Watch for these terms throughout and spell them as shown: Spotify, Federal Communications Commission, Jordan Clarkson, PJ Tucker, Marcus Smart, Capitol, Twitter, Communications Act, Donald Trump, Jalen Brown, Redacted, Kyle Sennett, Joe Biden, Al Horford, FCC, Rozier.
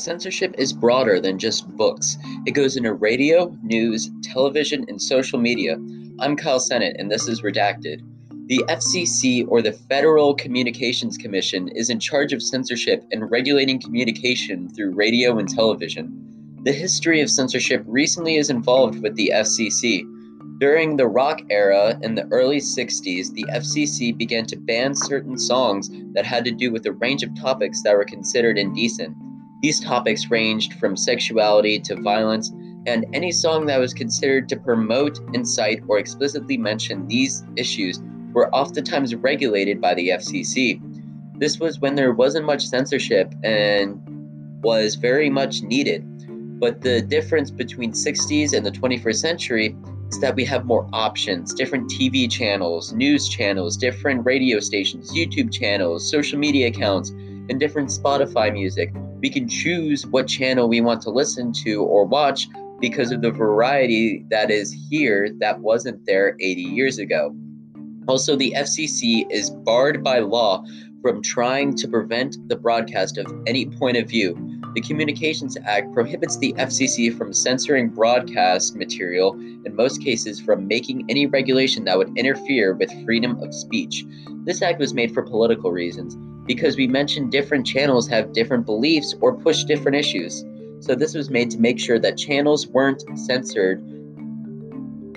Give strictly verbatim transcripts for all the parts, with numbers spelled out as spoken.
censorship is broader than just books. It goes into radio, news, television, and social media. I'm Kyle Sennett, and this is Redacted. The F C C, or the Federal Communications Commission, is in charge of censorship and regulating communication through radio and television. The history of censorship recently is involved with the F C C. During the rock era in the early sixties, the F C C began to ban certain songs that had to do with a range of topics that were considered indecent. These topics ranged from sexuality to violence, and any song that was considered to promote, incite, or explicitly mention these issues were oftentimes regulated by the F C C. This was when there wasn't much censorship and was very much needed. But the difference between sixties and the twenty-first century is that we have more options, different T V channels, news channels, different radio stations, YouTube channels, social media accounts, and different Spotify music. We can choose what channel we want to listen to or watch because of the variety that is here that wasn't there eighty years ago. Also, the F C C is barred by law from trying to prevent the broadcast of any point of view. The Communications Act prohibits the F C C from censoring broadcast material, in most cases from making any regulation that would interfere with freedom of speech. This act was made for political reasons, because we mentioned different channels have different beliefs or push different issues. So this was made to make sure that channels weren't censored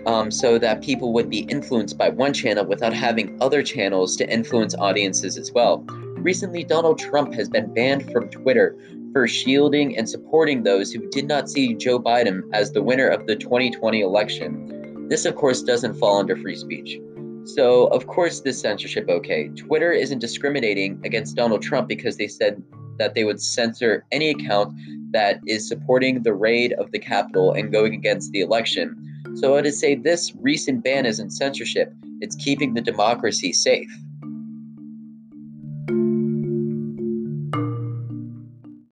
Um, so that people would be influenced by one channel without having other channels to influence audiences as well. Recently, Donald Trump has been banned from Twitter for shielding and supporting those who did not see Joe Biden as the winner of the twenty twenty election. This, of course, doesn't fall under free speech. So, of course, this censorship okay. Twitter isn't discriminating against Donald Trump because they said that they would censor any account that is supporting the raid of the Capitol and going against the election. So I would say this recent ban isn't censorship, it's keeping the democracy safe.